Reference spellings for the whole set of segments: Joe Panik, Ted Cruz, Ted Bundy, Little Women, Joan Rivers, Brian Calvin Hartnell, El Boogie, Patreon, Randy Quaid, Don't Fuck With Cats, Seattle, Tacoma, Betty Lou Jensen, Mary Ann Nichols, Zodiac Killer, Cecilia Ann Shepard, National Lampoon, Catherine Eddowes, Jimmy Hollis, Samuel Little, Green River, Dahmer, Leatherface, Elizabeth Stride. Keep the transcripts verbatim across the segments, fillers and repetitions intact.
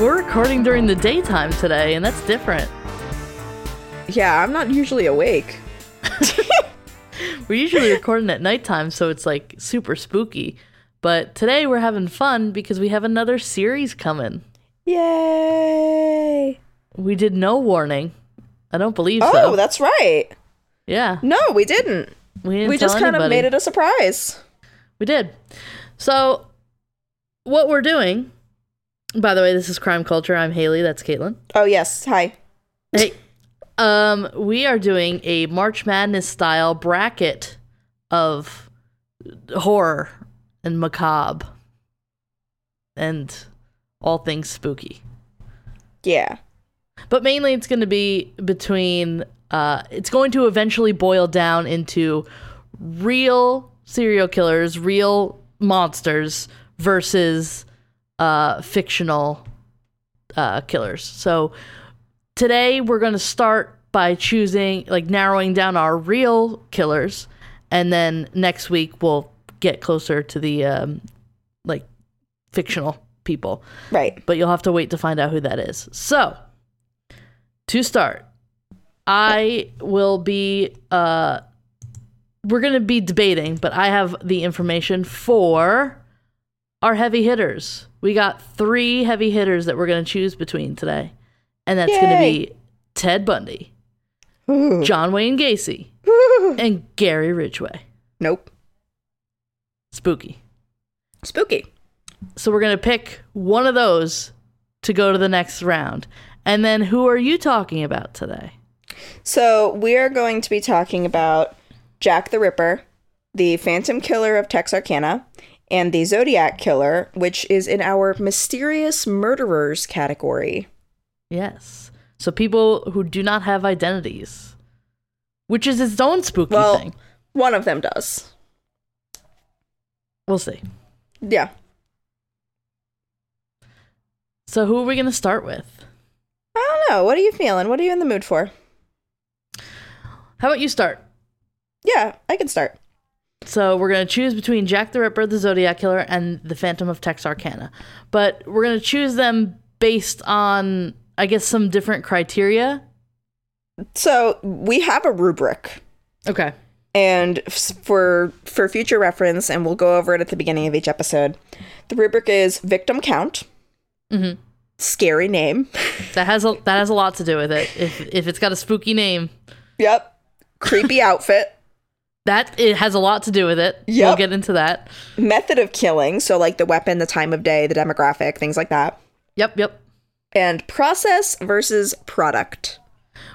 We're recording during the daytime today, and that's different. Yeah, I'm not usually awake. We're usually recording at nighttime, so it's like super spooky. But today we're having fun because we have another series coming. Yay! We did no warning. I don't believe oh, so. Oh, that's right. Yeah. No, we didn't. We didn't we tell just kind anybody. Of made it a surprise. We did. So, what we're doing, by the way, this is Crime Culture. I'm Haley. That's Caitlin. Oh, yes. Hi. Hey. Um, we are doing a March Madness style bracket of horror and macabre and all things spooky. Yeah. But mainly it's going to be between, uh, it's going to eventually boil down into real serial killers, real monsters versus uh, fictional uh, killers. So today we're going to start by choosing, like narrowing down our real killers, and then next week we'll get closer to the um, like fictional people. Right. But you'll have to wait to find out who that is. So to start, I will be, uh, we're going to be debating, but I have the information for our heavy hitters. We got three heavy hitters that we're going to choose between today. And that's going to be Ted Bundy, Ooh. John Wayne Gacy, Ooh. And Gary Ridgway. Nope. Spooky. Spooky. So we're going to pick one of those to go to the next round. And then who are you talking about today? So we are going to be talking about Jack the Ripper, the Phantom Killer of Texarkana, and the Zodiac Killer, which is in our mysterious murderers category. Yes. So people who do not have identities, which is its own spooky well, thing. One of them does. We'll see. Yeah. So who are we going to start with? I don't know. What are you feeling? What are you in the mood for? How about you start? Yeah, I can start. So we're going to choose between Jack the Ripper, the Zodiac Killer, and the Phantom of Texarkana. But we're going to choose them based on, I guess, some different criteria. So we have a rubric. Okay. And for for future reference, and we'll go over it at the beginning of each episode, the rubric is victim count. Mm-hmm. Scary name. That has a that has a lot to do with it. If if it's got a spooky name. Yep. Creepy outfit. That it has a lot to do with it. Yep. We'll get into that. Method of killing. So like the weapon, the time of day, the demographic, things like that. Yep, yep. And process versus product.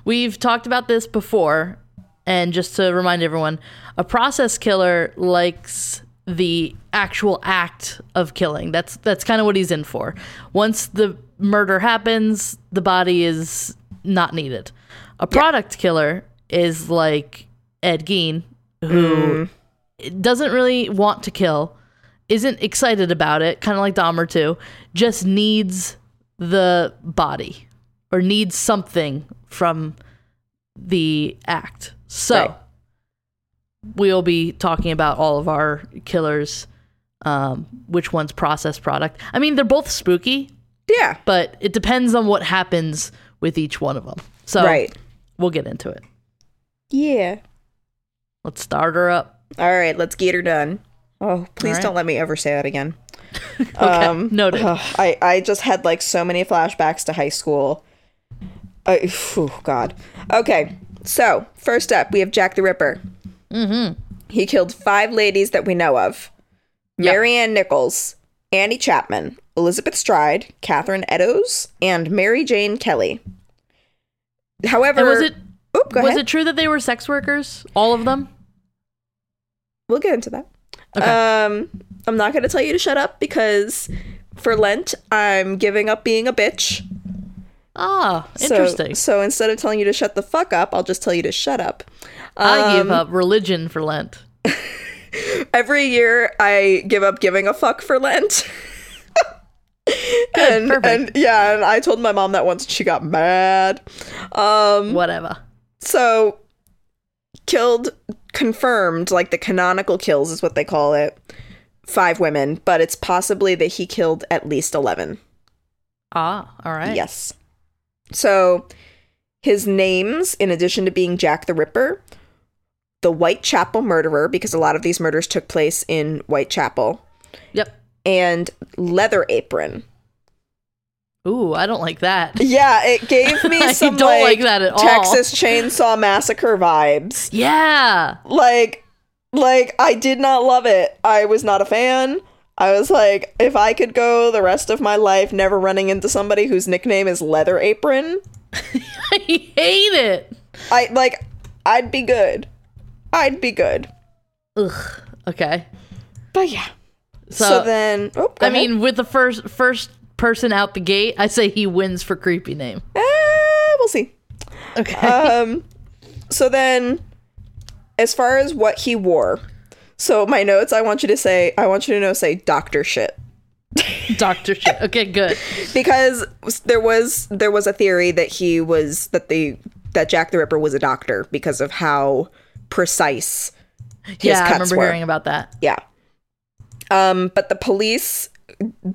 We've talked about this before, and just to remind everyone, a process killer likes the actual act of killing. That's that's kind of what he's in for. Once the murder happens, the body is not needed. A product yep. killer is like Ed Gein, who mm. doesn't really want to kill, isn't excited about it, kind of like Dahmer too, just needs the body or needs something from the act. So right. we'll be talking about all of our killers, um, which one's process product. I mean, they're both spooky. Yeah. But it depends on what happens with each one of them. So right. we'll get into it. Yeah. Let's start her up. All right. Let's get her done. Oh, please right. don't let me ever say that again. Okay, um, noted. Ugh, I, I just had like so many flashbacks to high school. I, oh, God. Okay, so first up, we have Jack the Ripper. Mm-hmm. He killed five ladies that we know of. Yep. Mary Ann Nichols, Annie Chapman, Elizabeth Stride, Catherine Eddowes, and Mary Jane Kelly. However, and was, it, oop, go was it true that they were sex workers? All of them? We'll get into that. Okay. Um, I'm not going to tell you to shut up because for Lent, I'm giving up being a bitch. Ah, interesting. So, so instead of telling you to shut the fuck up, I'll just tell you to shut up. Um, I gave up religion for Lent. Every year I give up giving a fuck for Lent. Good, and, perfect. And yeah, and I told my mom that once and she got mad. Um, Whatever. So killed, confirmed, like the canonical kills is what they call it, five women, but it's possibly that he killed at least eleven. Ah, all right. Yes. So his names, in addition to being Jack the Ripper, the Whitechapel murderer, because a lot of these murders took place in Whitechapel. Yep. And Leather Apron. Ooh, I don't like that. Yeah, it gave me some I don't like, like that at all. Texas Chainsaw Massacre vibes. Yeah. Like, like I did not love it. I was not a fan. I was like, if I could go the rest of my life never running into somebody whose nickname is Leather Apron, I hate it. I like, I'd be good. I'd be good. Ugh. Okay. But yeah. So, so then, oh, I ahead. mean, with the first first person out the gate, I say he wins for creepy name. Uh, we'll see. Okay. Um. So then, as far as what he wore. So my notes, I want you to say, I want you to know, say doctor shit. Doctor shit. Okay, good. Because there was there was a theory that he was that the that Jack the Ripper was a doctor because of how precise his cuts were. Yeah, I remember hearing about that. Yeah. Um, but the police,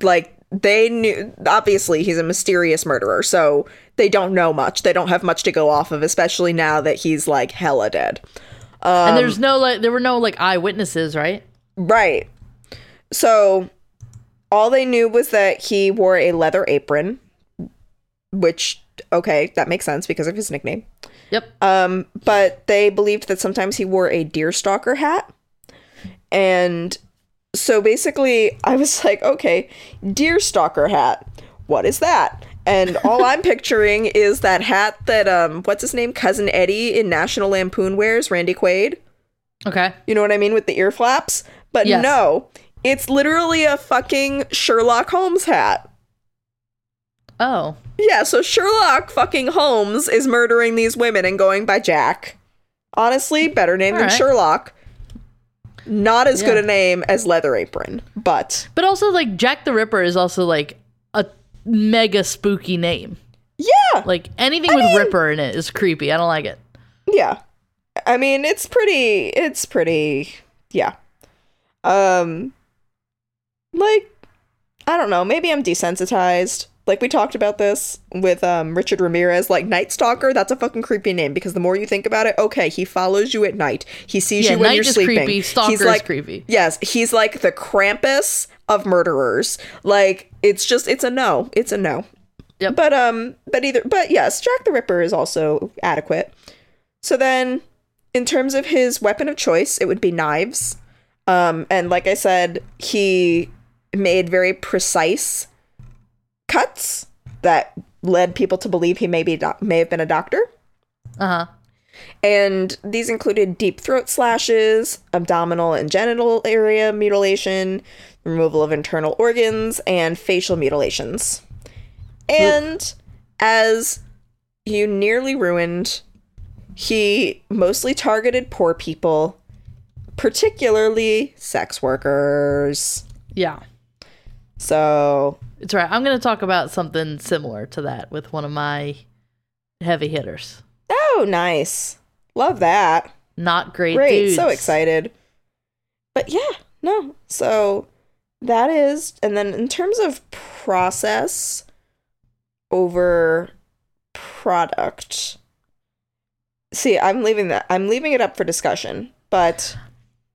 like, they knew, obviously he's a mysterious murderer, so they don't know much. They don't have much to go off of, especially now that he's like hella dead. Um, and there's no like there were no like eyewitnesses, right? Right. So all they knew was that he wore a leather apron, which, okay, that makes sense because of his nickname. Yep. Um, but they believed that sometimes he wore a deerstalker hat. And so basically I was like, okay, deerstalker hat. What is that? And all I'm picturing is that hat that, um, what's his name? Cousin Eddie in National Lampoon wears, Randy Quaid. Okay. You know what I mean? With the ear flaps. But yes. No, it's literally a fucking Sherlock Holmes hat. Oh. Yeah, so Sherlock fucking Holmes is murdering these women and going by Jack. Honestly, better name all than right. Sherlock. Not as yeah. good a name as Leather Apron, but. But also, like, Jack the Ripper is also, like, a mega spooky name. Yeah, like anything I with mean, Ripper in it is creepy. I don't like it. Yeah, I mean it's pretty. It's pretty. Yeah, um, like I don't know. Maybe I'm desensitized. Like we talked about this with um Richard Ramirez. Like Night Stalker. That's a fucking creepy name because the more you think about it, okay, he follows you at night. He sees yeah, you when night you're is sleeping. Creepy. Stalker he's like, is creepy. Yes, he's like the Krampus of murderers. Like it's just it's a no it's a no yep. but um but either but yes Jack the Ripper is also adequate. So then in terms of his weapon of choice, it would be knives, um and like I said, he made very precise cuts that led people to believe he may be do- may have been a doctor. Uh-huh. And these included deep throat slashes, abdominal and genital area mutilation, removal of internal organs, and facial mutilations. And Oop. as you nearly ruined, he mostly targeted poor people, particularly sex workers. Yeah. So. It's right. I'm going to talk about something similar to that with one of my heavy hitters. Oh, nice. Love that. Not great Great. Dudes. So excited. But yeah, no. So that is, and then in terms of process over product. See, I'm leaving that. I'm leaving it up for discussion, but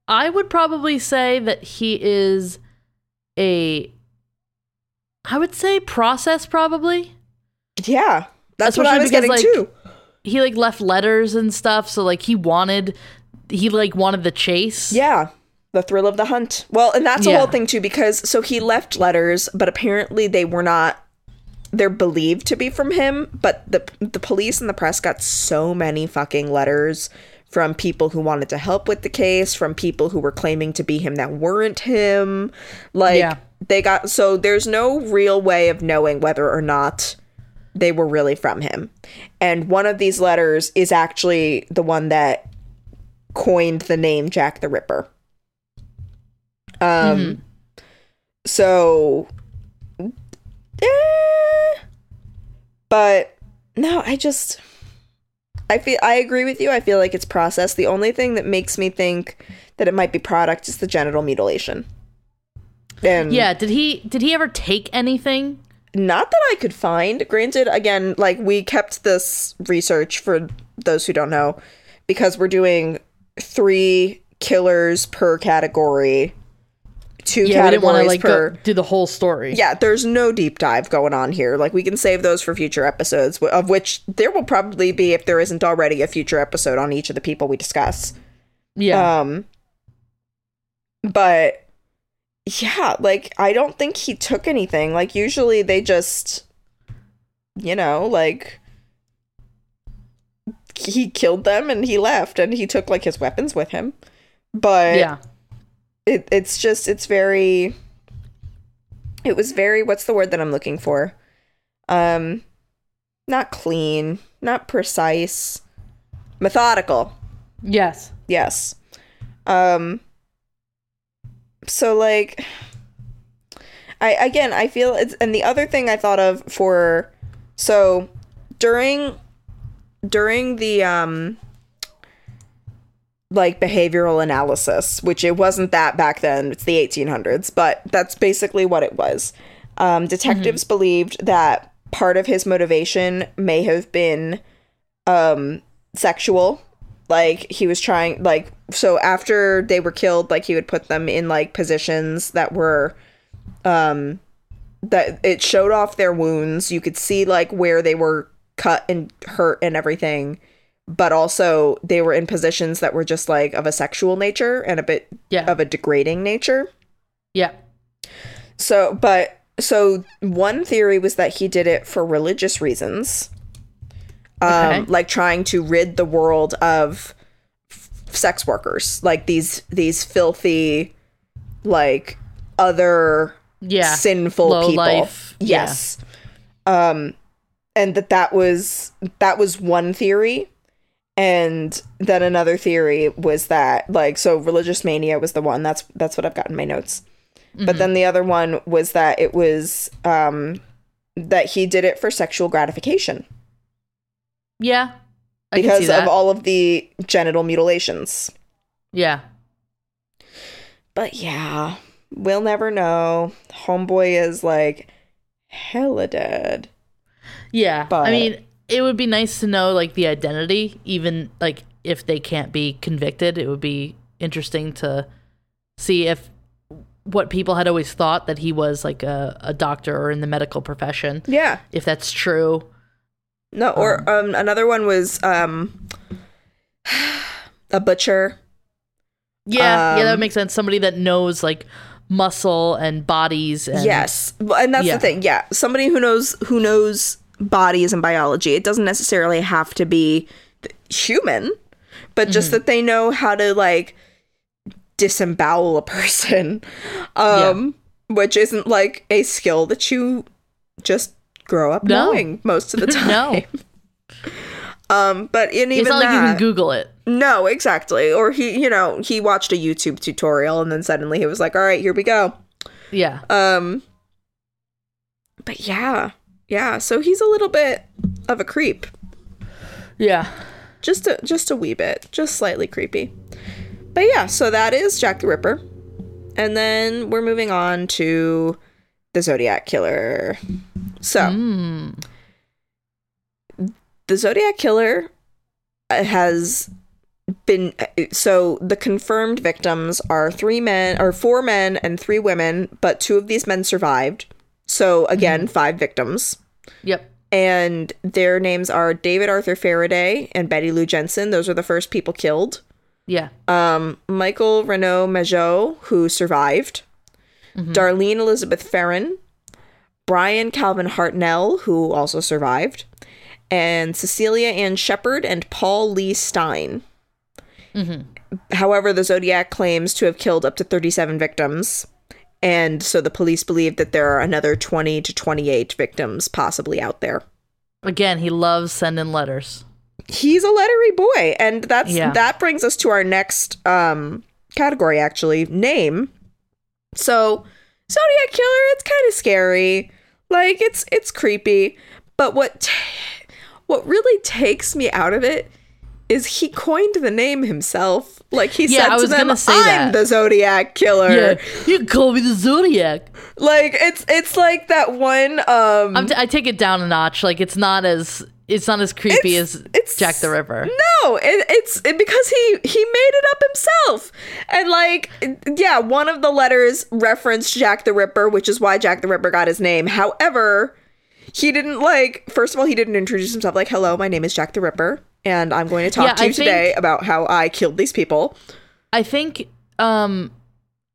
I would probably say that he is a I would say process probably. Yeah. That's Especially what I was because, getting like, too. He like left letters and stuff, so like he wanted, he like wanted the chase. Yeah, the thrill of the hunt. Well, and that's yeah. a whole thing too, because so he left letters, but apparently they were not, they're believed to be from him. But the the police and the press got so many fucking letters from people who wanted to help with the case, from people who were claiming to be him that weren't him. Like yeah. they got so there's no real way of knowing whether or not they were really from him. And one of these letters is actually the one that coined the name Jack the Ripper. Um, mm-hmm. So, eh, but no, I just, I feel, I agree with you. I feel like it's processed. The only thing that makes me think that it might be product is the genital mutilation. And yeah. Did he, did he ever take anything? Not that I could find. Granted, again, like, we kept this research, for those who don't know, because we're doing three killers per category. Two yeah, categories I didn't wanna, like, per. Go, do the whole story. Yeah, there's no deep dive going on here. Like, we can save those for future episodes, of which there will probably be, if there isn't already, a future episode on each of the people we discuss. Yeah. Um. But yeah, like, I don't think he took anything. Like, usually they just, you know, like, he killed them and he left, and he took, like, his weapons with him. But yeah. It it's just it's very it was very what's the word that I'm looking for? Um not clean, not precise, methodical. Yes. Yes. Um so like I again I feel it's and the other thing I thought of for so during during the um like behavioral analysis, which it wasn't that back then, it's the eighteen hundreds, but that's basically what it was. Um, detectives mm-hmm. believed that part of his motivation may have been um, sexual. Like, he was trying, like, so after they were killed, like, he would put them in, like, positions that were, um, that it showed off their wounds. You could see, like, where they were cut and hurt and everything. But also they were in positions that were just like of a sexual nature and a bit yeah. of a degrading nature. Yeah. So, but so one theory was that he did it for religious reasons, um, okay. like trying to rid the world of f- sex workers, like these these filthy, like other yeah. sinful Low people. Life. Yes. Yeah. Um, and that that was that was one theory. And then another theory was that, like, so religious mania was the one. That's that's what I've got in my notes. Mm-hmm. But then the other one was that it was um, that he did it for sexual gratification. Yeah, I because can see that. Of all of the genital mutilations. Yeah. But yeah, we'll never know. Homeboy is like hella dead. Yeah, but I mean. It would be nice to know, like, the identity, even, like, if they can't be convicted. It would be interesting to see if what people had always thought, that he was, like, a, a doctor or in the medical profession. Yeah. If that's true. No, or um, um, another one was um, a butcher. Yeah, um, yeah, that makes sense. Somebody that knows, like, muscle and bodies. And, yes, and that's yeah. the thing, yeah. Somebody who knows who knows... bodies and biology. It doesn't necessarily have to be human, but just mm-hmm. that they know how to, like, disembowel a person, um yeah. which isn't, like, a skill that you just grow up no. knowing most of the time. no. Um, but in even it's not that, like, you can Google it. No, exactly. Or he, you know, he watched a YouTube tutorial and then suddenly he was like, "All right, here we go." Yeah. Um. But yeah. Yeah, so he's a little bit of a creep. Yeah. Just a just a wee bit. Just slightly creepy. But yeah, so that is Jack the Ripper. And then we're moving on to the Zodiac Killer. So, mm. the Zodiac Killer has been... So, the confirmed victims are three men, or four men and three women, but two of these men survived. So, again, five victims. Yep. And their names are David Arthur Faraday and Betty Lou Jensen. Those are the first people killed. Yeah. Um, Michael Renaud Majot, who survived. Mm-hmm. Darlene Elizabeth Ferrin. Brian Calvin Hartnell, who also survived. And Cecilia Ann Shepard and Paul Lee Stein. Mm-hmm. However, the Zodiac claims to have killed up to thirty-seven victims. And so the police believe that there are another twenty to twenty-eight victims possibly out there. Again, he loves sending letters. He's a lettery boy. And that's yeah. that brings us to our next um, category, actually, name. So Zodiac Killer, it's kind of scary. Like, it's it's creepy. But what, t- what really takes me out of it is he coined the name himself. Like, he yeah, said I was to them, gonna say I'm that. the Zodiac Killer. Yeah, you can call me the Zodiac. Like, it's it's like that one... Um, I'm t- I take it down a notch. Like, it's not as... It's not as creepy it's, as it's, Jack the Ripper. No, it, it's it, because he, he made it up himself. And, like, yeah, one of the letters referenced Jack the Ripper, which is why Jack the Ripper got his name. However, he didn't, like, first of all, he didn't introduce himself like, hello, my name is Jack the Ripper, and I'm going to talk yeah, to you I today think, about how I killed these people. I think, um,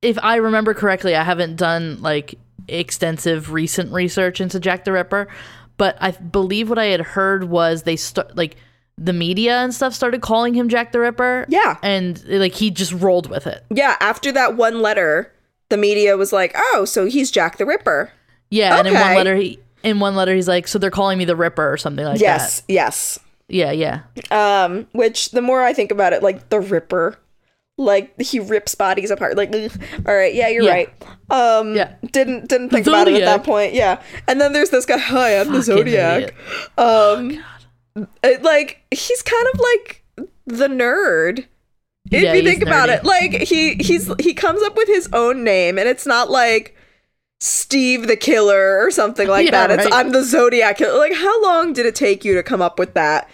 if I remember correctly, I haven't done, like, extensive recent research into Jack the Ripper, but I believe what I had heard was they start like the media and stuff started calling him Jack the Ripper. Yeah. And like he just rolled with it. Yeah. After that one letter, the media was like, oh, so he's Jack the Ripper. Yeah. Okay. And in one letter, he in one letter, he's like, so they're calling me the Ripper or something like yes, that. Yes. Yes. Yeah. Yeah. Um, which the more I think about it, like the Ripper, like he rips bodies apart. Like, ugh. All right, yeah, you're yeah. right. Um, yeah. didn't didn't think Zodiac. about it at that point. Yeah, and then there's this guy. Hi, I'm Fucking the Zodiac. Idiot. Um, oh, it, like he's kind of like the nerd. If yeah, you think about nerdy. it, like he he's he comes up with his own name, and it's not like Steve the Killer or something like yeah, that. It's right. I'm the Zodiac Killer. Like, how long did it take you to come up with that?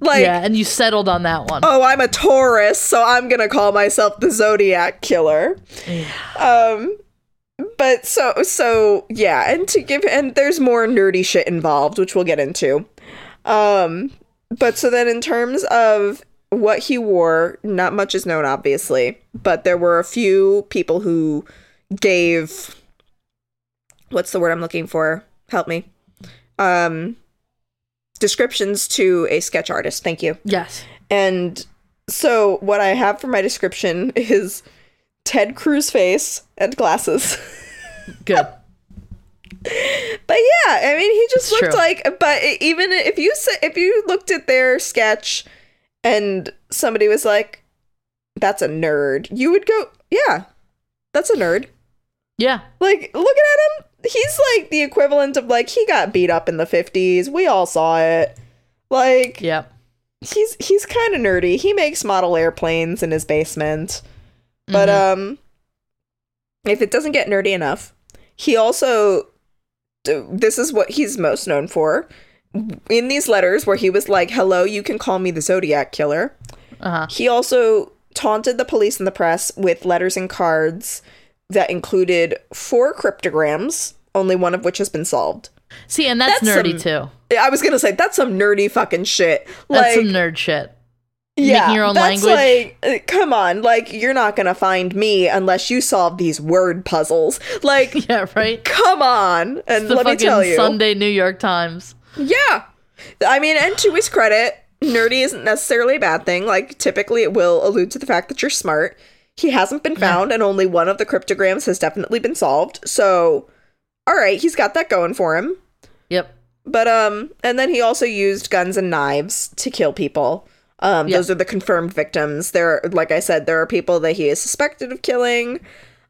Like, yeah, and you settled on that one. Oh, I'm a Taurus, so I'm gonna call myself the Zodiac Killer. Yeah. Um, but so so yeah, and to give and there's more nerdy shit involved, which we'll get into. Um, but so then in terms of what he wore, not much is known, obviously, but there were a few people who gave what's the word I'm looking for? Help me. Um. Descriptions to a sketch artist. Thank you. Yes. And so what I have for my description is Ted Cruz face and glasses. Good. But yeah, I mean, he just it's looked true. like, but even if you if you looked at their sketch and somebody was like, that's a nerd, you would go, yeah, that's a nerd. Yeah. Like, looking at him, he's like the equivalent of like he got beat up in the fifties. We all saw it. Like, yeah, he's he's kind of nerdy. He makes model airplanes in his basement. But mm-hmm. um, if it doesn't get nerdy enough, he also this is what he's most known for. In these letters where he was like, hello, you can call me the Zodiac Killer. Uh-huh. He also taunted the police and the press with letters and cards that included four cryptograms, only one of which has been solved. See, and that's, that's nerdy some, too. I was gonna say that's some nerdy fucking shit. Like, that's some nerd shit. Yeah, making your own that's language. Like, come on, like you're not gonna find me unless you solve these word puzzles. Like, yeah, right. Come on, and it's the let me tell you, Sunday New York Times. Yeah, I mean, and to his credit, nerdy isn't necessarily a bad thing. Like, typically, it will allude to the fact that you're smart. He hasn't been found, yeah. and only one of the cryptograms has definitely been solved. So, all right, he's got that going for him. Yep. But, um, and then he also used guns and knives to kill people. Um, yep. Those are the confirmed victims. There, like I said, there are people that he is suspected of killing.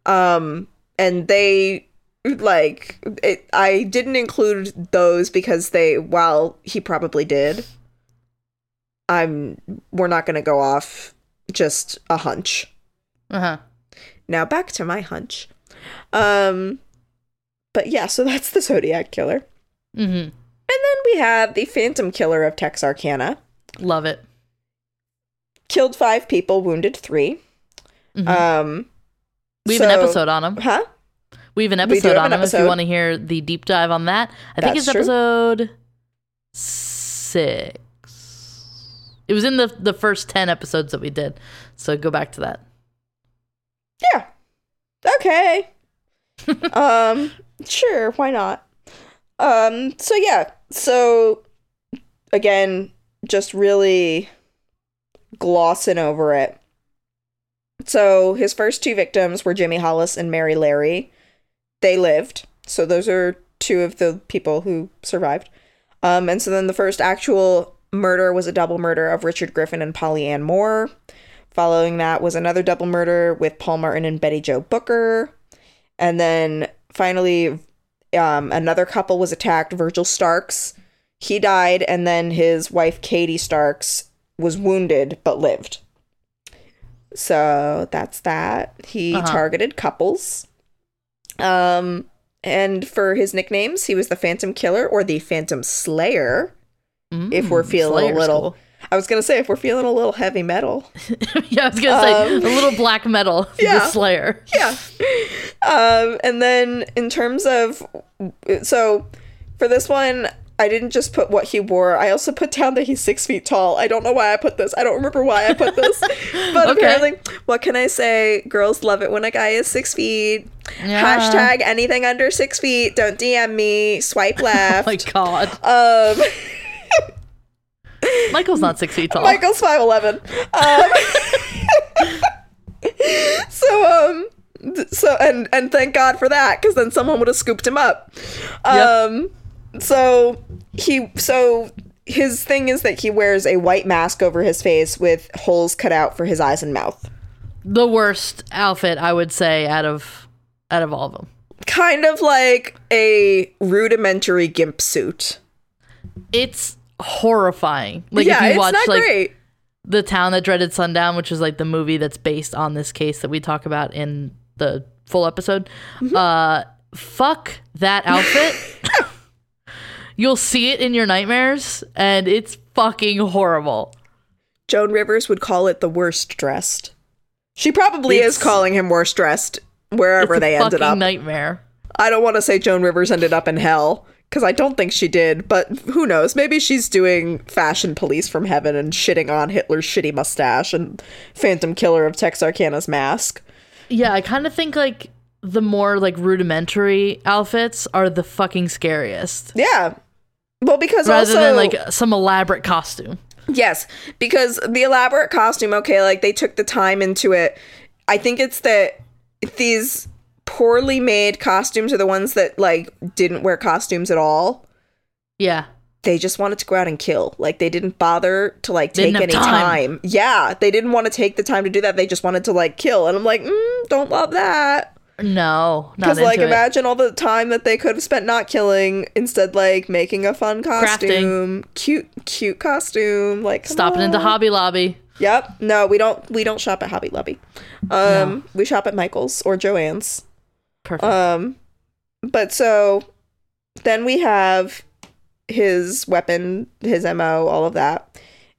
Um, and they, like, it, I didn't include those because they, while he probably did, I'm, we're not going to go off just a hunch. Uh-huh. Now back to my hunch. Um, but yeah, so that's the Zodiac Killer. Mm-hmm. And then we have the Phantom Killer of Texarkana. Love it. Killed five people, wounded three. Mm-hmm. Um, we have so, an episode on him. Huh? We have an episode have on an episode. him if you want to hear the deep dive on that. I think that's it's true. episode six. It was in the, the first ten episodes that we did. So go back to that. Yeah. Okay. um, sure, why not? Um, so yeah. So again, just really glossing over it. So his first two victims were Jimmy Hollis and Mary Larry. They lived. So those are two of the people who survived. Um, and so then the first actual murder was a double murder of Richard Griffin and Polly Ann Moore. Following that was another double murder with Paul Martin and Betty Jo Booker. And then finally, um, another couple was attacked, Virgil Starks. He died, and then his wife, Katie Starks, was wounded but lived. So that's that. He uh-huh. targeted couples. Um, and for his nicknames, he was the Phantom Killer or the Phantom Slayer. Mm, if we're feeling Slayer's a little, cool. I was gonna say if we're feeling a little heavy metal. yeah, I was gonna um, say a little black metal. Yeah, the Slayer. Yeah. Um, and then in terms of, so for this one, I didn't just put what he wore. I also put down that he's six feet tall. I don't know why I put this. I don't remember why I put this. But okay. Apparently, what can I say? Girls love it when a guy is six feet. Yeah. Hashtag anything under six feet. Don't D M me. Swipe left. Oh, my God. Um, Michael's not six feet tall. Michael's five eleven. Um, so, um... So and and thank God for that, because then someone would have scooped him up. Um, yep. So he so his thing is that he wears a white mask over his face with holes cut out for his eyes and mouth. The worst outfit, I would say, out of out of all of them. Kind of like a rudimentary gimp suit. It's horrifying. Like yeah, if you watch, it's not like, great. The Town That Dreaded Sundown, which is like the movie that's based on this case that we talk about in the full episode. Mm-hmm. Uh, fuck that outfit. You'll see it in your nightmares, and it's fucking horrible. Joan Rivers would call it the worst dressed. She probably it's, is calling him worst dressed wherever it's a they ended up. Nightmare. I don't want to say Joan Rivers ended up in hell, because I don't think she did, but who knows? Maybe she's doing fashion police from heaven and shitting on Hitler's shitty mustache and Phantom Killer of Texarkana's mask. Yeah, I kind of think like the more like rudimentary outfits are the fucking scariest. Yeah. Well, because Rather also... Rather than like some elaborate costume. Yes, because the elaborate costume, okay, like they took the time into it. I think it's that these poorly made costumes are the ones that like didn't wear costumes at all. Yeah. They just wanted to go out and kill. Like they didn't bother to like take any time. time. Yeah, they didn't want to take the time to do that. They just wanted to like kill. And I'm like, mm, don't love that. No, not because like it. Imagine all the time that they could have spent not killing, instead like making a fun costume, crafting. cute, cute costume, like stopping on. into Hobby Lobby. Yep. No, we don't. We don't shop at Hobby Lobby. Um, no. We shop at Michael's or Joann's. Perfect. Um, but so then we have his weapon, his M O, all of that.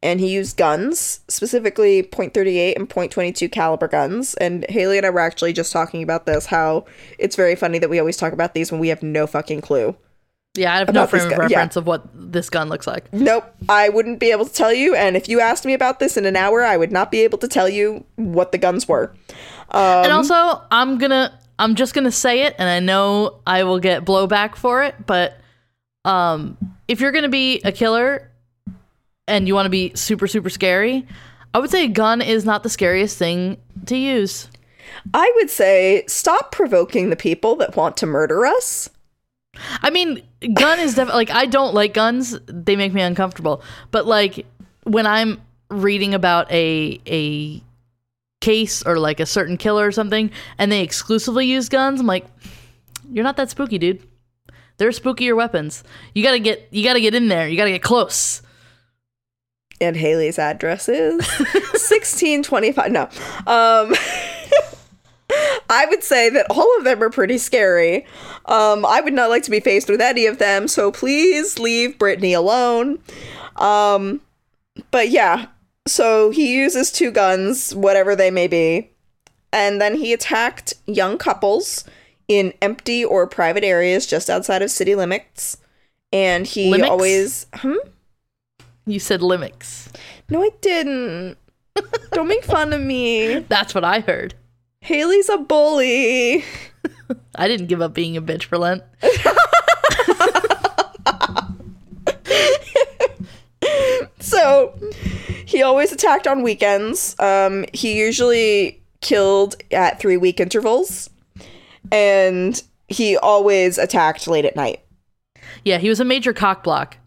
And he used guns, specifically point thirty-eight and point twenty-two caliber guns. And Haley and I were actually just talking about this, how it's very funny that we always talk about these when we have no fucking clue. Yeah, I have no frame of reference yeah. of what this gun looks like. Nope. I wouldn't be able to tell you. And if you asked me about this in an hour, I would not be able to tell you what the guns were. Um, and also, I'm gonna... I'm just going to say it, and I know I will get blowback for it, but um, if you're going to be a killer and you want to be super, super scary, I would say a gun is not the scariest thing to use. I would say stop provoking the people that want to murder us. I mean, gun is definitely, like, I don't like guns. They make me uncomfortable. But, like, when I'm reading about a a... case or like a certain killer or something and they exclusively use guns, I'm like, you're not that spooky, dude. They're spookier weapons. You gotta get you gotta get in there. You gotta get close. And Haley's address is sixteen twenty-five. No. Um I would say that all of them are pretty scary. Um, I would not like to be faced with any of them, so please leave Brittany alone. Um but yeah. So he uses two guns, whatever they may be, and then he attacked young couples in empty or private areas just outside of city limits. And he limits? always... Hmm? You said limits. No, I didn't. Don't make fun of me. That's what I heard. Haley's a bully. I didn't give up being a bitch for Lent. So... He always attacked on weekends. Um, he usually killed at three-week intervals. And he always attacked late at night. Yeah, he was a major cock block.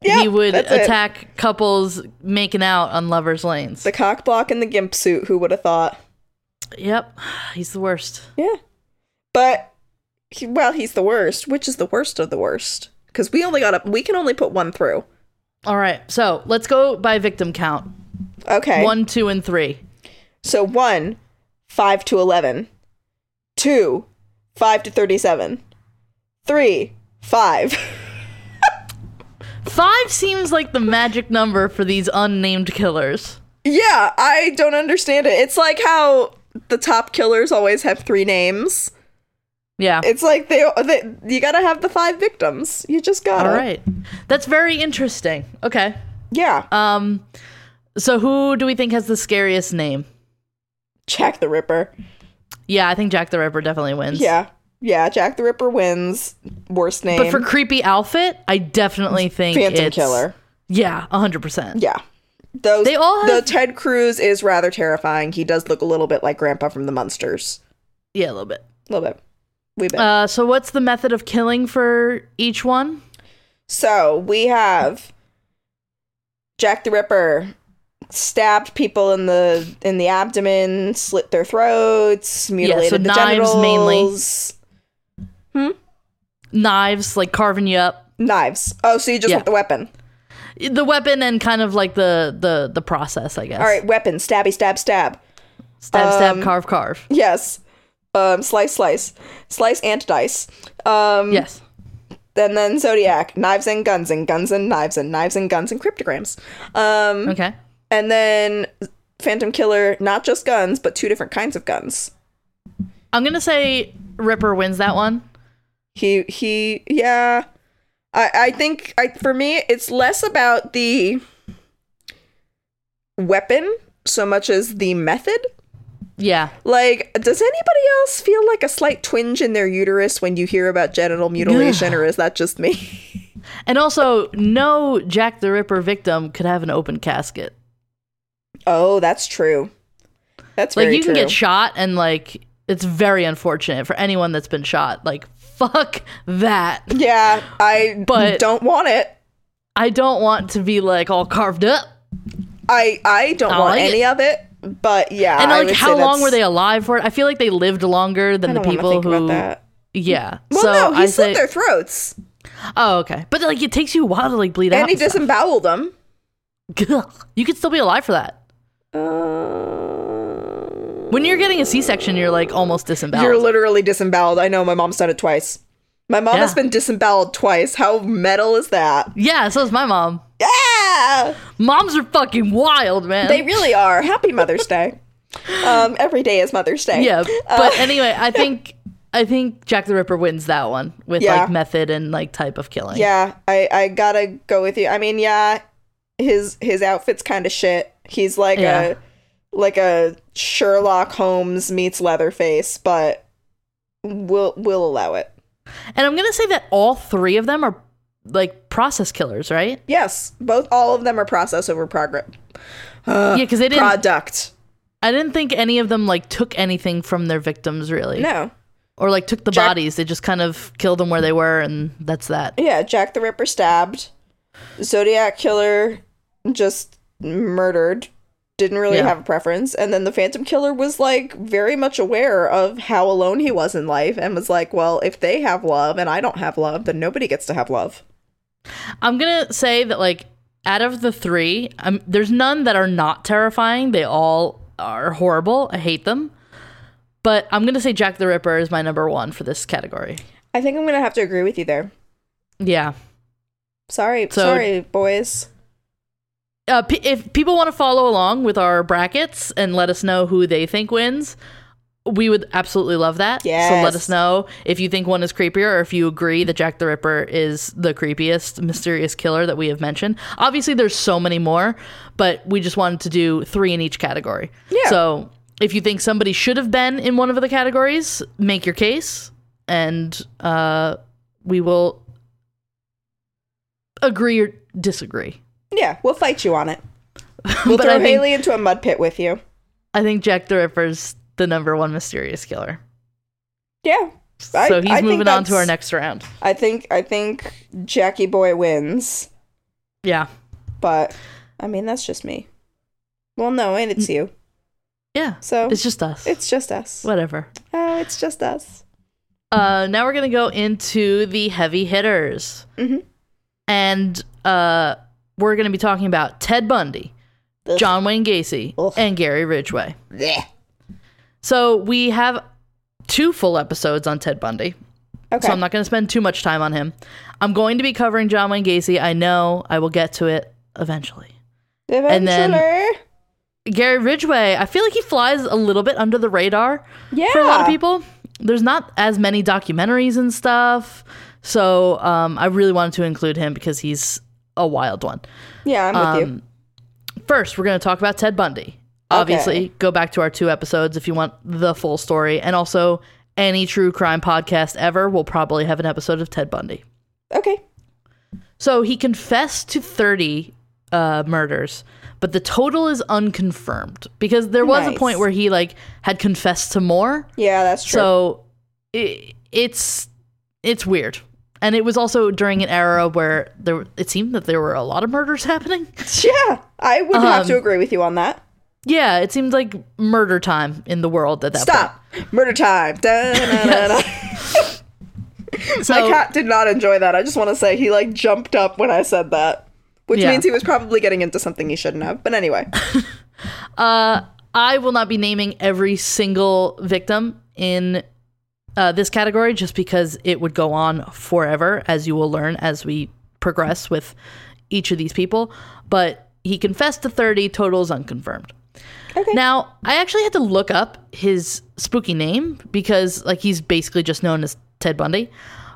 Yeah, he would attack it. couples making out on lovers' lanes. The cock block and the gimp suit, who would have thought? Yep, he's the worst. Yeah. But, he, well, he's the worst, which is the worst of the worst. Because we only got a, we can only put one through. All right. So let's go by victim count. Okay. One, two, and three. So one, five to eleven. Two, five to thirty-seven. Three, five. Five seems like the magic number for these unnamed killers. Yeah, I don't understand it. It's like how the top killers always have three names. Yeah. It's like they, they you gotta have the five victims. You just gotta. All right. That's very interesting. Okay. Yeah. Um. So who do we think has the scariest name? Jack the Ripper. Yeah, I think Jack the Ripper definitely wins. Yeah. Yeah, Jack the Ripper wins. Worst name. But for creepy outfit, I definitely think Phantom it's... Killer. Yeah, one hundred percent. Yeah. Those, they all have... The Ted Cruz is rather terrifying. He does look a little bit like Grandpa from the Munsters. Yeah, a little bit. A little bit. Wee bit. Uh, so what's the method of killing for each one? So we have Jack the Ripper... stabbed people in the in the abdomen, slit their throats, mutilated yeah, so the knives genitals. Mainly. Hmm? Knives, like carving you up. Knives. Oh, so you just yeah. want the weapon. The weapon and kind of like the, the, the process, I guess. All right, weapon, stabby, stab, stab. Stab, um, stab, carve, carve. Yes. Um, slice, slice. Slice and dice. Um, yes. And then Zodiac, knives and guns and guns and knives and knives and guns and cryptograms. Um, okay. And then Phantom Killer, not just guns, but two different kinds of guns. I'm going to say Ripper wins that one. He, he, yeah. I, I think I, for me, it's less about the weapon so much as the method. Yeah. Like, does anybody else feel like a slight twinge in their uterus when you hear about genital mutilation, or is that just me? And also, no Jack the Ripper victim could have an open casket. Oh, that's true. That's very true. Like, you can get shot, and, like, it's very unfortunate for anyone that's been shot. Like, fuck that. Yeah, I but don't want it. I don't want to be, like, all carved up. I I don't I want like any it. of it, but, yeah. And, like, I would how say long were they alive for it? I feel like they lived longer than I don't the people think who... about that. Yeah. Well, so no, he I slit say... their throats. Oh, okay. But, like, it takes you a while to, like, bleed and out. And he disemboweled them. You could still be alive for that. Uh, when you're getting a C-section, you're like almost disemboweled. You're literally disemboweled. I know, my mom's done it twice. My mom yeah. has been disemboweled twice. How metal is that? Yeah, so is my mom. Yeah, moms are fucking wild, man. They really are. Happy Mother's Day. Um, every day is Mother's Day. Yeah, but uh, anyway, I think I think Jack the Ripper wins that one with yeah. like method and like type of killing. Yeah, I I gotta go with you. I mean, yeah, his his outfit's kind of shit. He's like yeah. a like a Sherlock Holmes meets Leatherface, but we'll we'll allow it. And I'm gonna say that all three of them are like process killers, right? Yes, both all of them are process over progress. Uh, yeah, because they didn't product. I didn't think any of them like took anything from their victims, really. No, or like took the Jack- bodies. They just kind of killed them where they were, and that's that. Yeah, Jack the Ripper stabbed, Zodiac Killer just murdered, didn't really yeah. have a preference, and then the Phantom Killer was like very much aware of how alone he was in life and was like, well, if they have love and I don't have love, then nobody gets to have love. I'm gonna say that like out of the three, um, there's none that are not terrifying. They all are horrible. I hate them, but I'm gonna say Jack the Ripper is my number one for this category. I think I'm gonna have to agree with you there. Yeah, sorry so- sorry boys. Uh, p- if people want to follow along with our brackets and let us know who they think wins, we would absolutely love that. Yes. So let us know if you think one is creepier or if you agree that Jack the Ripper is the creepiest mysterious killer that we have mentioned. Obviously, there's so many more, but we just wanted to do three in each category. Yeah. So if you think somebody should have been in one of the categories, make your case, and uh, we will agree or disagree. Yeah, we'll fight you on it. We'll throw think, Haley into a mud pit with you. I think Jack the Ripper's the number one mysterious killer. Yeah. I, so he's I moving on to our next round. I think I think Jackie Boy wins. Yeah. But, I mean, that's just me. Well, no, and it's you. Yeah. So it's just us. It's just us. Whatever. Uh, it's just us. Uh, now we're going to go into the heavy hitters. Mm-hmm. And... uh. we're going to be talking about Ted Bundy, Ugh. John Wayne Gacy, Ugh. and Gary Ridgway. Blech. So we have two full episodes on Ted Bundy. Okay. So I'm not going to spend too much time on him. I'm going to be covering John Wayne Gacy. I know I will get to it eventually. Eventually. And then Gary Ridgway, I feel like he flies a little bit under the radar yeah. for a lot of people. There's not as many documentaries and stuff. So um, I really wanted to include him because he's a wild one. Yeah, I'm um, with you. First, we're going to talk about Ted Bundy. Obviously, okay. go back to our two episodes if you want the full story. And also, any true crime podcast ever will probably have an episode of Ted Bundy. Okay. So he confessed to thirty uh, murders, but the total is unconfirmed because there was nice. a point where he like had confessed to more. Yeah, that's true. So it, it's it's weird. And it was also during an era where there it seemed that there were a lot of murders happening. Yeah, I would um, have to agree with you on that. Yeah, it seemed like murder time in the world at that Stop. point. Stop! Murder time! Da, na, na, na. So, my cat did not enjoy that. I just want to say he, like, jumped up when I said that. Which yeah. means he was probably getting into something he shouldn't have. But anyway. uh, I will not be naming every single victim in uh, this category just because it would go on forever, as you will learn as we progress with each of these people. But he confessed to thirty, total is unconfirmed. Okay. Now, I actually had to look up his spooky name because, like, he's basically just known as Ted Bundy.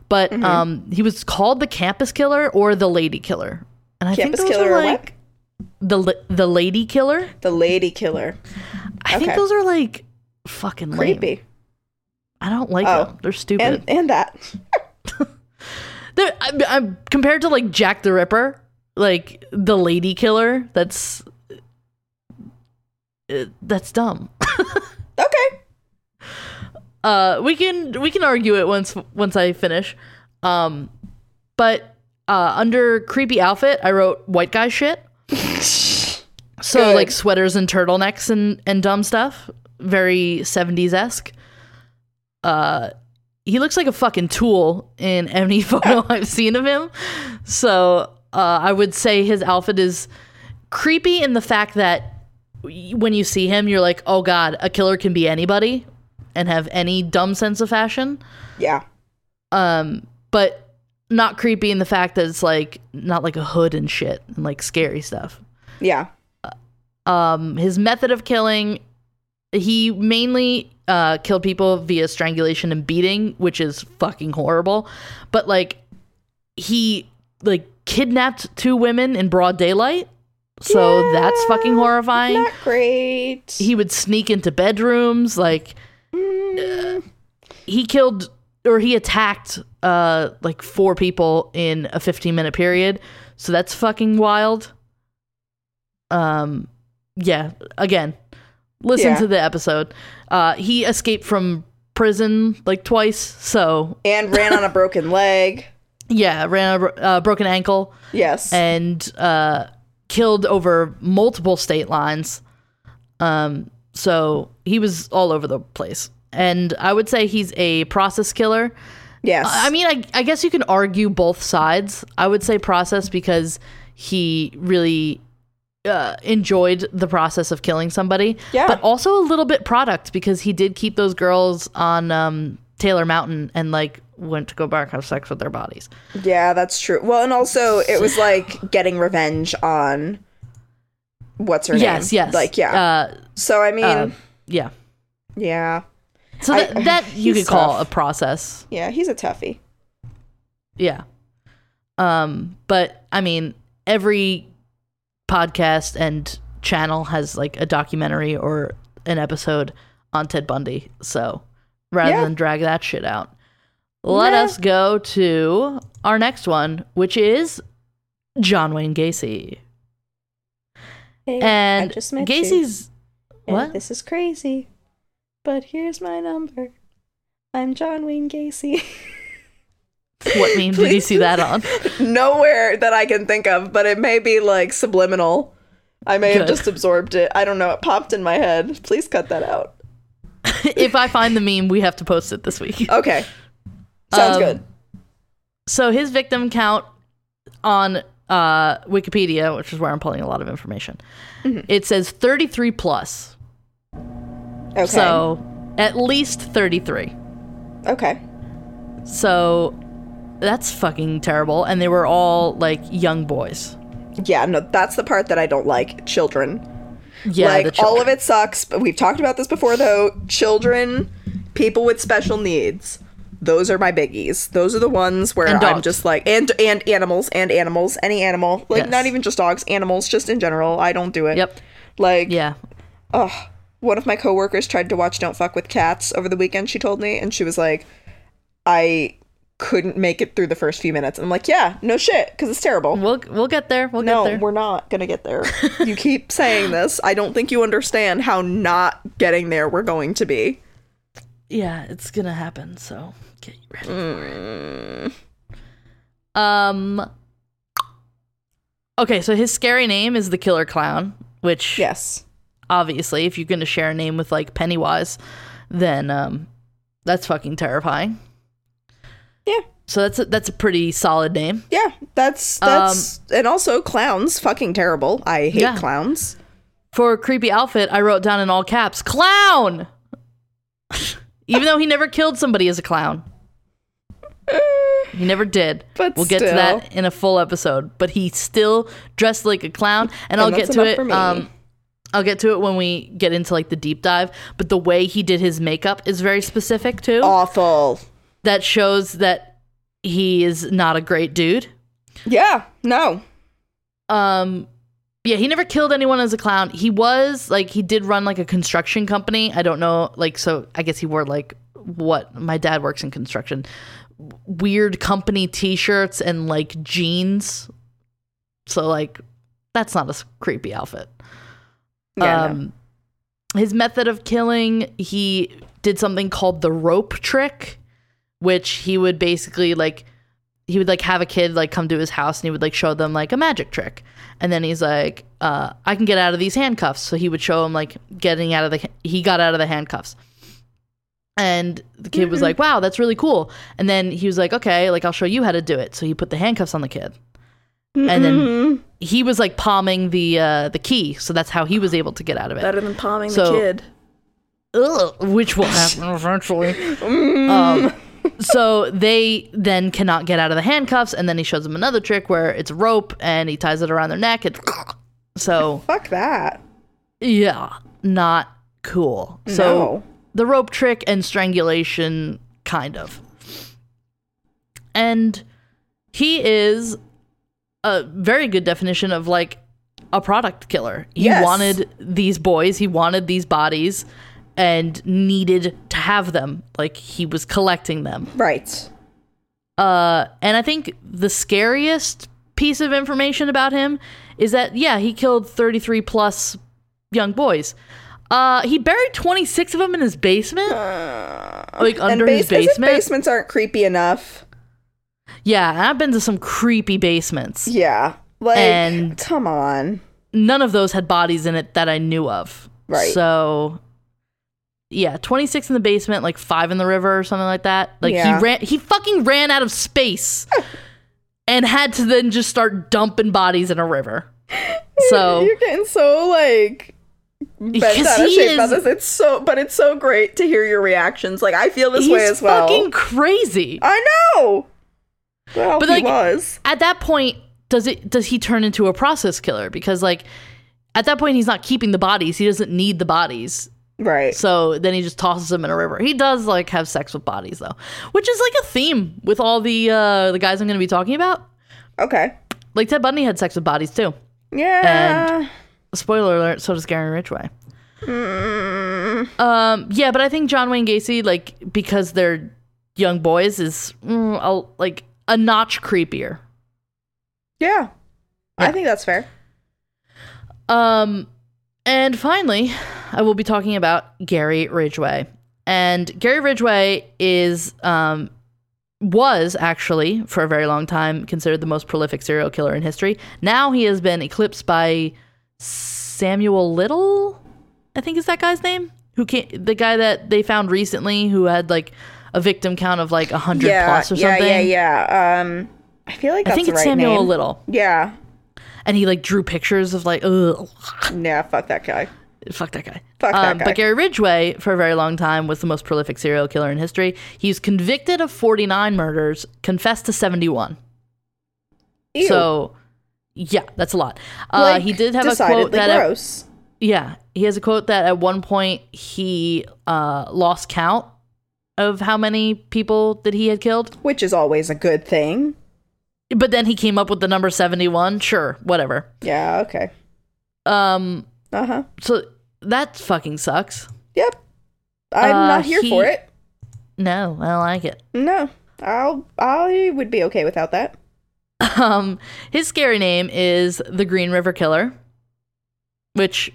But mm-hmm. um, he was called the Krampus Killer or the Lady Killer. And I Krampus think those Killer are, like, the the Lady Killer. The Lady Killer. I okay. think those are like fucking creepy. Lame. I don't like oh. them. They're stupid. And, and that. They're, I, I'm compared to like Jack the Ripper, like the Lady Killer. That's. Uh, that's dumb. Okay. Uh, we can we can argue it once once I finish, um, but uh, under creepy outfit I wrote white guy shit. So Good. like sweaters and turtlenecks and and dumb stuff, very seventies-esque. Uh, he looks like a fucking tool in any photo I've seen of him. So uh, I would say his outfit is creepy in the fact that. When you see him, you're like, oh, God, a killer can be anybody and have any dumb sense of fashion. Yeah. Um, but not creepy in the fact that it's like not like a hood and shit and like scary stuff. Yeah. Uh, um, his method of killing, he mainly uh, killed people via strangulation and beating, which is fucking horrible. But like he like kidnapped two women in broad daylight. So yeah, that's fucking horrifying. Not great. He would sneak into bedrooms. Like mm. uh, he killed or he attacked uh, like four people in a fifteen minute period. So that's fucking wild. Um, yeah. Again, listen yeah. to the episode. Uh, he escaped from prison like twice. So and ran on a broken leg. Yeah, ran on a uh, broken ankle. Yes, and. Uh, killed over multiple state lines. Um, so he was all over the place. And I would say he's a process killer. Yes. I mean, I, I guess you can argue both sides. I would say process because he really uh, enjoyed the process of killing somebody. Yeah. But also a little bit product because he did keep those girls on um, Taylor Mountain and like went to go back and have sex with their bodies. Yeah, that's true. Well, and also it was like getting revenge on what's her yes, name. Yes, yes. Like, yeah. Uh, so, I mean. Uh, yeah. Yeah. So that, I, that you could tough. call a process. Yeah, he's a toughie. Yeah. Um, but, I mean, every podcast and channel has like a documentary or an episode on Ted Bundy. So rather yeah. than drag that shit out. Let yeah. us go to our next one, which is John Wayne Gacy. Hey, and I just met Gacy's you. What? And this is crazy, but here's my number. I'm John Wayne Gacy. What meme did you see that on? Nowhere that I can think of, but it may be like subliminal. I may Good. have just absorbed it. I don't know. It popped in my head. Please cut that out. If I find the meme, we have to post it this week. Okay. Sounds um, good. So his victim count on uh, Wikipedia, which is where I'm pulling a lot of information, mm-hmm. it says thirty-three plus. Okay. So at least thirty-three. Okay. So that's fucking terrible. And they were all, like, young boys. Yeah, no, that's the part that I don't like. Children. Yeah, like, the children. All of it sucks, but we've talked about this before, though. Children, people with special needs, those are my biggies. Those are the ones where I'm just like, and and animals, and animals, any animal. Like, yes. Not even just dogs, animals, just in general. I don't do it. Yep. Like, yeah. Ugh. One of my coworkers tried to watch Don't Fuck With Cats over the weekend, she told me, and she was like, I couldn't make it through the first few minutes. And I'm like, yeah, no shit, because it's terrible. We'll we'll get there. We'll no, get there. No, we're not going to get there. You keep saying this. I don't think you understand how not getting there we're going to be. Yeah, it's going to happen, so get ready for it. Um, okay, so his scary name is the Killer Clown, which... Yes. Obviously, if you're going to share a name with, like, Pennywise, then um, that's fucking terrifying. Yeah. So that's a, that's a pretty solid name. Yeah, that's that's um, and also clowns, fucking terrible. I hate yeah. clowns. For a creepy outfit, I wrote down in all caps, clown. Even though he never killed somebody as a clown. He never did. But we'll still. Get to that in a full episode. But he still dressed like a clown, and, and I'll get to it. Um, I'll get to it when we get into, like, the deep dive. But the way he did his makeup is very specific too. Awful. That shows that he is not a great dude. Yeah, no. Um, yeah, he never killed anyone as a clown. He was, like, he did run, like, a construction company. I don't know, like, so I guess he wore, like, what? My dad works in construction. Weird company t-shirts and, like, jeans. So, like, that's not a creepy outfit. Yeah, um, no. His method of killing, he did something called the rope trick, which he would basically, like, he would, like, have a kid, like, come to his house, and he would, like, show them, like, a magic trick. And then he's like, uh, I can get out of these handcuffs. So he would show him, like, getting out of the, he got out of the handcuffs. And the kid mm-hmm. was like, wow, that's really cool. And then he was like, okay, like, I'll show you how to do it. So he put the handcuffs on the kid. Mm-hmm. And then he was, like, palming the uh, the key. So that's how he was able to get out of it. Better than palming so, the kid. Ugh, which will happen eventually. Mm. Um, so they then cannot get out of the handcuffs. And then he shows them another trick where it's a rope and he ties it around their neck. And so fuck that. Yeah. Not cool. No. So the rope trick and strangulation, kind of. And he is... a very good definition of, like, a product killer. He yes. wanted these boys, he wanted these bodies, and needed to have them. Like, he was collecting them. Right. Uh, and I think the scariest piece of information about him is that, yeah, he killed thirty-three plus young boys. Uh, he buried twenty-six of them in his basement. Uh, like, under base- his basement. As if basements aren't creepy enough. Yeah, I've been to some creepy basements. Yeah. Like, and come on. None of those had bodies in it that I knew of. Right. So, yeah, twenty-six in the basement, like five in the river or something like that. Like, yeah. he ran, he fucking ran out of space and had to then just start dumping bodies in a river. So you're getting so, like, bent out of shape is, about this. It's so, but it's so great to hear your reactions. Like, I feel this way as well. He's fucking crazy. I know. Well, but, like, he was. At that point, does it does he turn into a process killer? Because, like, at that point, he's not keeping the bodies. He doesn't need the bodies. Right. So then he just tosses them in a river. He does, like, have sex with bodies, though, which is, like, a theme with all the uh, the guys I'm going to be talking about. Okay. Like, Ted Bundy had sex with bodies, too. Yeah. And, spoiler alert, so does Gary Ridgway. Mm. Um. Yeah, but I think John Wayne Gacy, like, because they're young boys, is, mm, like... a notch creepier. Yeah, yeah. I think that's fair. Um, and finally, I will be talking about Gary Ridgway. And Gary Ridgway is, um, was actually, for a very long time, considered the most prolific serial killer in history. Now he has been eclipsed by Samuel Little, I think is that guy's name? Who can't, the guy that they found recently who had, like, a victim count of, like, one hundred yeah, plus or yeah, something. Yeah, yeah, yeah. Um, I feel like that's I think it's the right Samuel name. Little. Yeah. And he like drew pictures of like, ugh. Nah, fuck that guy. Fuck that guy. Fuck that um, guy. But Gary Ridgway, for a very long time, was the most prolific serial killer in history. He was convicted of forty-nine murders, confessed to seventy-one. Ew. So, yeah, that's a lot. Uh, like, he did have a quote that... Gross. At, yeah. He has a quote that at one point he uh, lost count of how many people that he had killed. Which is always a good thing. But then he came up with the number seventy-one. Sure, whatever. Yeah, okay. Um. Uh-huh. So... That fucking sucks. Yep. I'm uh, not here he, for it. No, I don't like it. No. I'll I would be okay without that. Um his scary name is the Green River Killer. Which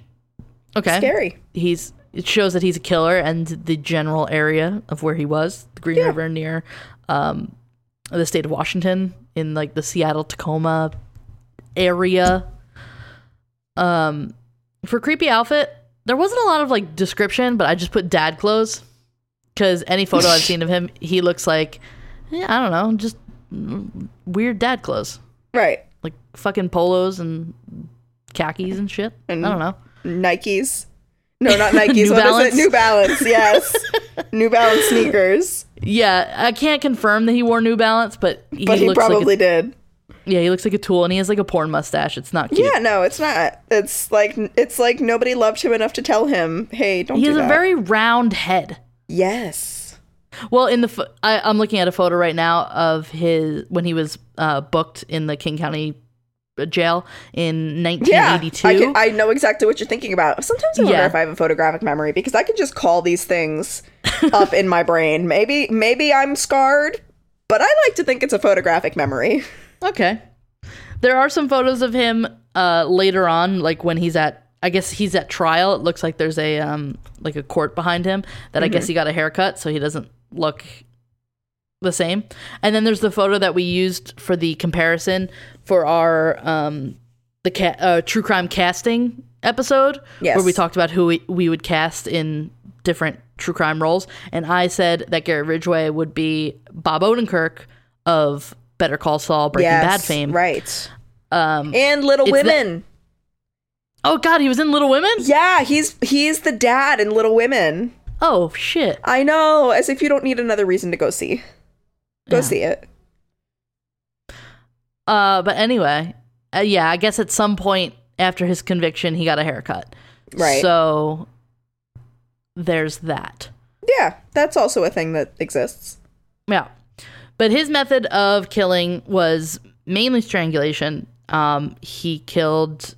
okay. Scary. He's it shows that he's a killer and the general area of where he was, the Green yeah. River near um the state of Washington in like the Seattle Tacoma area. Um for creepy outfit there wasn't a lot of, like, description, but I just put dad clothes. Because any photo I've seen of him, he looks like, yeah, I don't know, just weird dad clothes. Right. Like, fucking polos and khakis and shit. And I don't know. Nikes. No, not Nikes. New what Balance. Is it? New Balance, yes. New Balance sneakers. Yeah, I can't confirm that he wore New Balance, but he, but he looks probably like a, did. Yeah, he looks like a tool, and he has like a porn mustache. It's not cute. Yeah, no, it's not. It's like it's like nobody loved him enough to tell him, "Hey, don't." He do has that. A very round head. Yes. Well, in the fo- I, I'm looking at a photo right now of his when he was uh, booked in the King County Jail in nineteen eighty-two. Yeah, I, can, I know exactly what you're thinking about. Sometimes I wonder yeah. if I have a photographic memory because I can just call these things up in my brain. Maybe maybe I'm scarred, but I like to think it's a photographic memory. Okay. There are some photos of him uh, later on, like when he's at, I guess he's at trial. It looks like there's a um, like a court behind him that mm-hmm. I guess he got a haircut, so he doesn't look the same. And then there's the photo that we used for the comparison for our um, the ca- uh, true crime casting episode, yes. where we talked about who we, we would cast in different true crime roles. And I said that Gary Ridgway would be Bob Odenkirk of Better Call Saul, Breaking yes, Bad fame. Right. Um, and Little Women. The- oh, God, he was in Little Women? Yeah, he's he's the dad in Little Women. Oh, shit. I know, as if you don't need another reason to go see. Go yeah. see it. Uh, but anyway, uh, yeah, I guess at some point after his conviction, he got a haircut. Right. So there's that. Yeah, that's also a thing that exists. Yeah. But his method of killing was mainly strangulation. Um, he killed,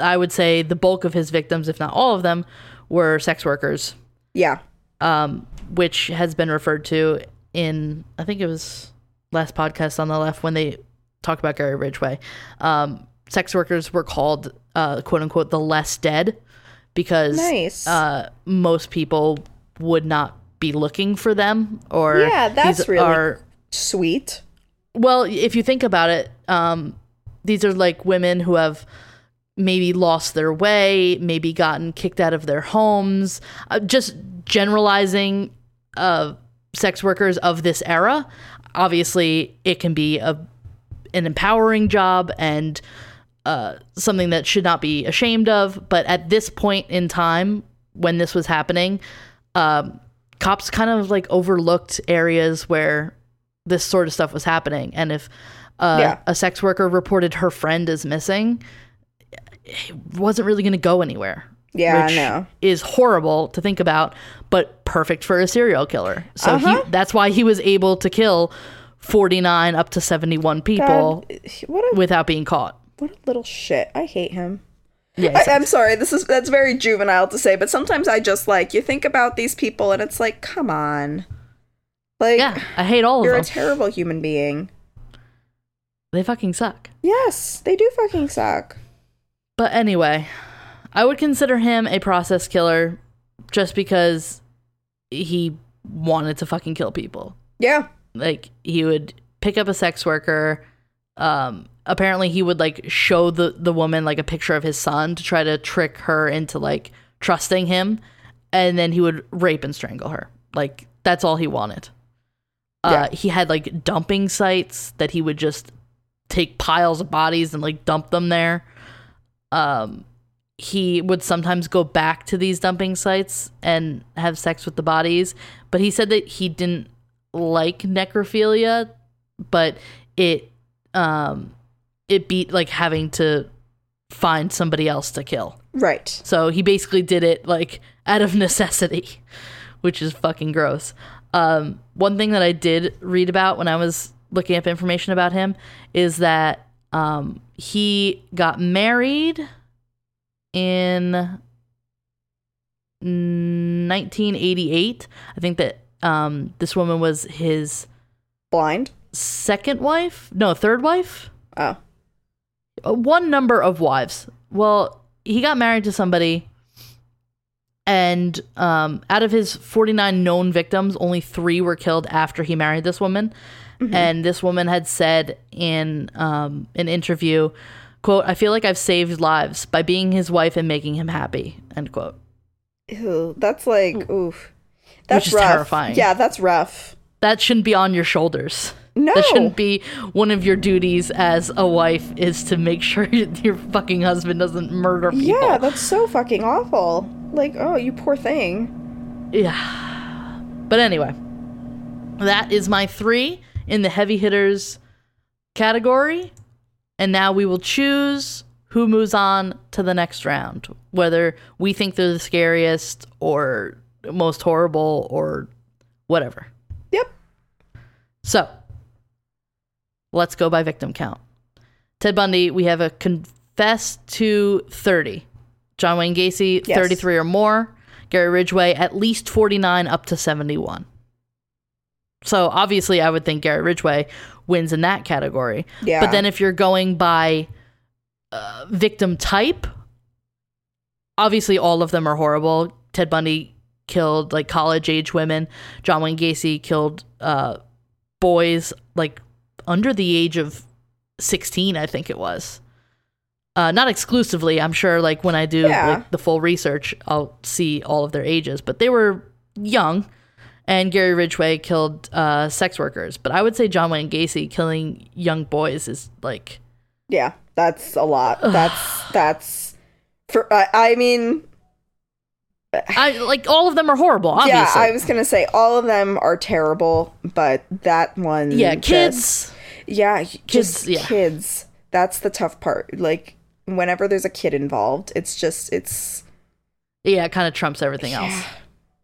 I would say, the bulk of his victims, if not all of them, were sex workers. Yeah. Um, which has been referred to in, I think it was last podcast on the left when they talked about Gary Ridgway. Um, sex workers were called, uh, quote unquote, the less dead because nice. uh, most people would not be looking for them or yeah that's really are, sweet. Well, if you think about it, um these are like women who have maybe lost their way, maybe gotten kicked out of their homes, uh, just generalizing uh sex workers of this era. Obviously it can be a an empowering job and uh something that should not be ashamed of, but at this point in time when this was happening, um cops kind of like overlooked areas where this sort of stuff was happening. And if uh, yeah. a sex worker reported her friend as missing, it wasn't really going to go anywhere. Yeah, which I know. Is horrible to think about, but perfect for a serial killer. So uh-huh. he, that's why he was able to kill forty-nine up to seventy-one people God, what a, without being caught. What a little shit. I hate him. Yeah, I, I'm sorry, this is that's very juvenile to say, but sometimes I just like you think about these people and it's like, come on. Like yeah, I hate all of them. You're a terrible human being. They fucking suck. Yes, they do fucking suck. But anyway, I would consider him a process killer just because he wanted to fucking kill people. Yeah. Like he would pick up a sex worker, um apparently he would like show the, the woman like a picture of his son to try to trick her into like trusting him. And then he would rape and strangle her. Like that's all he wanted. Uh, yeah. He had like dumping sites that he would just take piles of bodies and like dump them there. Um, he would sometimes go back to these dumping sites and have sex with the bodies, but he said that he didn't like necrophilia, but it um, it beat like having to find somebody else to kill. Right. So he basically did it like out of necessity, which is fucking gross. Um, one thing that I did read about when I was looking up information about him is that um, he got married in nineteen eighty-eight. I think that um, this woman was his blind second wife. No, third wife. Oh, one number of wives. Well, he got married to somebody. And um, out of his forty-nine known victims, only three were killed after he married this woman. Mm-hmm. And this woman had said in um, an interview, quote, "I feel like I've saved lives by being his wife and making him happy," end quote. Ew, that's like, oof. That's Which is rough. Terrifying. Yeah, that's rough. That shouldn't be on your shoulders. No. That shouldn't be one of your duties as a wife is to make sure your fucking husband doesn't murder people. Yeah, that's so fucking awful. Like, oh, you poor thing. Yeah. But anyway, that is my three in the heavy hitters category. And now we will choose who moves on to the next round, whether we think they're the scariest or most horrible or whatever. Yep. So let's go by victim count. Ted Bundy, we have a confessed to thirty. John Wayne Gacy, yes. thirty-three or more. Gary Ridgway, at least forty-nine up to seventy-one. So obviously I would think Gary Ridgway wins in that category. Yeah. But then if you're going by uh, victim type, obviously all of them are horrible. Ted Bundy killed like college age women. John Wayne Gacy killed uh, boys like under the age of sixteen, I think it was. Uh, not exclusively, I'm sure, like, when I do yeah. like, the full research, I'll see all of their ages. But they were young, and Gary Ridgway killed uh, sex workers. But I would say John Wayne Gacy killing young boys is, like... Yeah, that's a lot. That's... that's for uh, I mean... I like, all of them are horrible, obviously. Yeah, I was going to say, all of them are terrible, but that one... Yeah, kids. Just, yeah, kids. Just yeah. Kids. That's the tough part. Like... Whenever there's a kid involved, it's just, it's... Yeah, it kind of trumps everything yeah. else.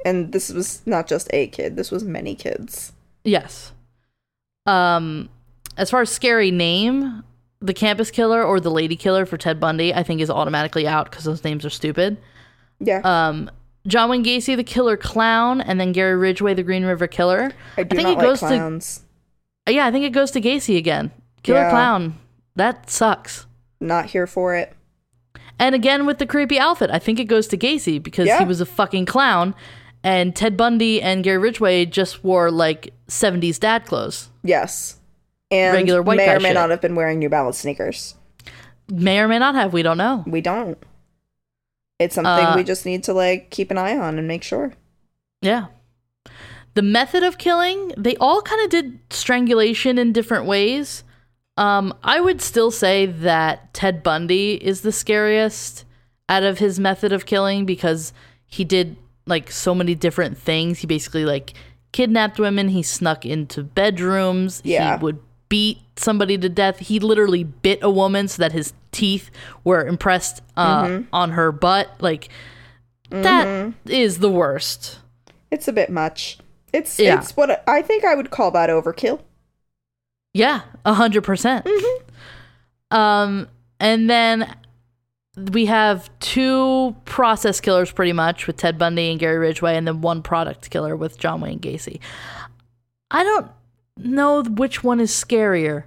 And this was not just a kid. This was many kids. Yes. Um, as far as scary name, the Krampus Killer or the Lady Killer for Ted Bundy, I think is automatically out because those names are stupid. Yeah. Um, John Wayne Gacy, the Killer Clown, and then Gary Ridgway, the Green River Killer. I do I think not it like goes clowns. To, yeah, I think it goes to Gacy again. Killer yeah. Clown. That sucks. Not here for it. And again with the creepy outfit, I think it goes to Gacy because yeah. he was a fucking clown, and Ted Bundy and Gary Ridgway just wore like seventies dad clothes. Yes, and regular white may or may shit. Not have been wearing New Balance sneakers. May or may not have. We don't know. We don't. It's something uh, we just need to like keep an eye on and make sure. Yeah. The method of killing, they all kind of did strangulation in different ways. Um, I would still say that Ted Bundy is the scariest out of his method of killing because he did like so many different things. He basically like kidnapped women. He snuck into bedrooms. Yeah. He would beat somebody to death. He literally bit a woman so that his teeth were impressed uh, mm-hmm. on her butt. Like mm-hmm. that is the worst. It's a bit much. It's yeah. it's what I think I would call that overkill. Yeah, one hundred percent. Mm-hmm. Um, and then we have two process killers pretty much with Ted Bundy and Gary Ridgway, and then one product killer with John Wayne Gacy. I don't know which one is scarier.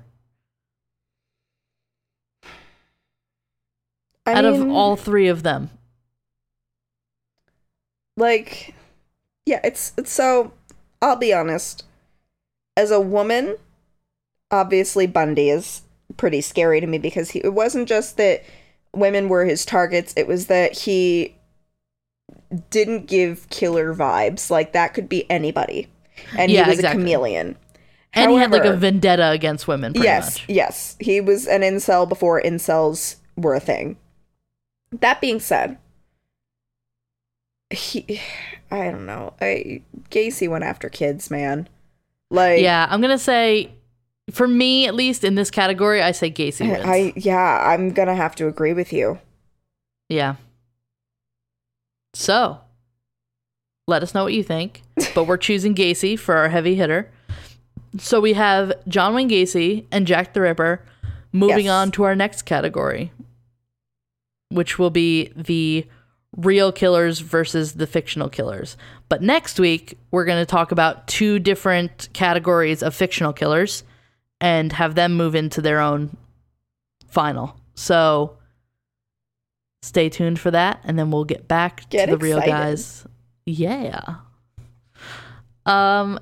I Out mean, of all three of them. Like, yeah, it's, it's so, I'll be honest. As a woman... Obviously, Bundy is pretty scary to me because he, it wasn't just that women were his targets. It was that he didn't give killer vibes. Like, that could be anybody. And yeah, he was exactly. a chameleon. And However, he had like a vendetta against women, pretty yes, much. Yes, yes. He was an incel before incels were a thing. That being said, he, I don't know. I, Gacy went after kids, man. Like, yeah, I'm going to say, for me, at least in this category, I say Gacy wins. I, yeah, I'm going to have to agree with you. Yeah. So, let us know what you think. But we're choosing Gacy for our heavy hitter. So we have John Wayne Gacy and Jack the Ripper moving yes. on to our next category, which will be the real killers versus the fictional killers. But next week, we're going to talk about two different categories of fictional killers and have them move into their own final. So stay tuned for that, and then we'll get back get to the excited. real guys. Yeah. Um.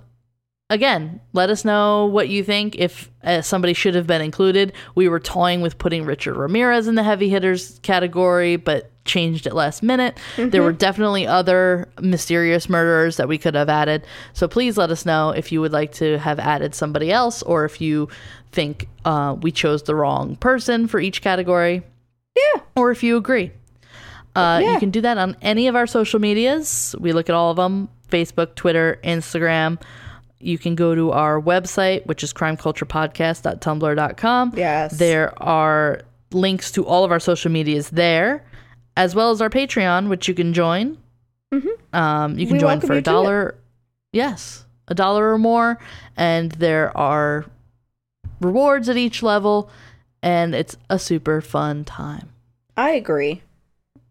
Again, let us know what you think. If uh, somebody should have been included, we were toying with putting Richard Ramirez in the heavy hitters category, but changed it last minute. Mm-hmm. There were definitely other mysterious murderers that we could have added. So please let us know if you would like to have added somebody else, or if you think uh, we chose the wrong person for each category. Yeah. Or if you agree. Uh, yeah. You can do that on any of our social medias. We look at all of them: Facebook, Twitter, Instagram. You can go to our website, which is crime culture podcast dot tumblr dot com. Yes. There are links to all of our social medias there, as well as our Patreon, which you can join. Mm-hmm. Um, you can we join for a dollar. Yes, a dollar or more. And there are rewards at each level. And it's a super fun time. I agree.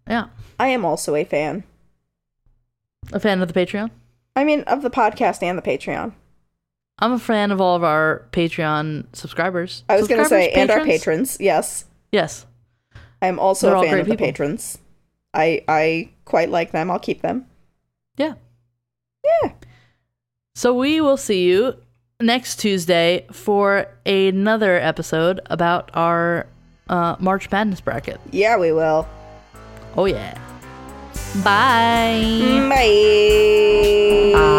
Yeah. I am also a fan. A fan of the Patreon? I mean, of the podcast and the Patreon. I'm a fan of all of our Patreon subscribers. I was going to say, patrons? and our patrons, yes. Yes. I'm also They're a fan of people. the patrons. I I quite like them. I'll keep them. Yeah. Yeah. So we will see you next Tuesday for another episode about our uh, March Madness bracket. Yeah, we will. Oh, yeah. Bye. Bye. Bye.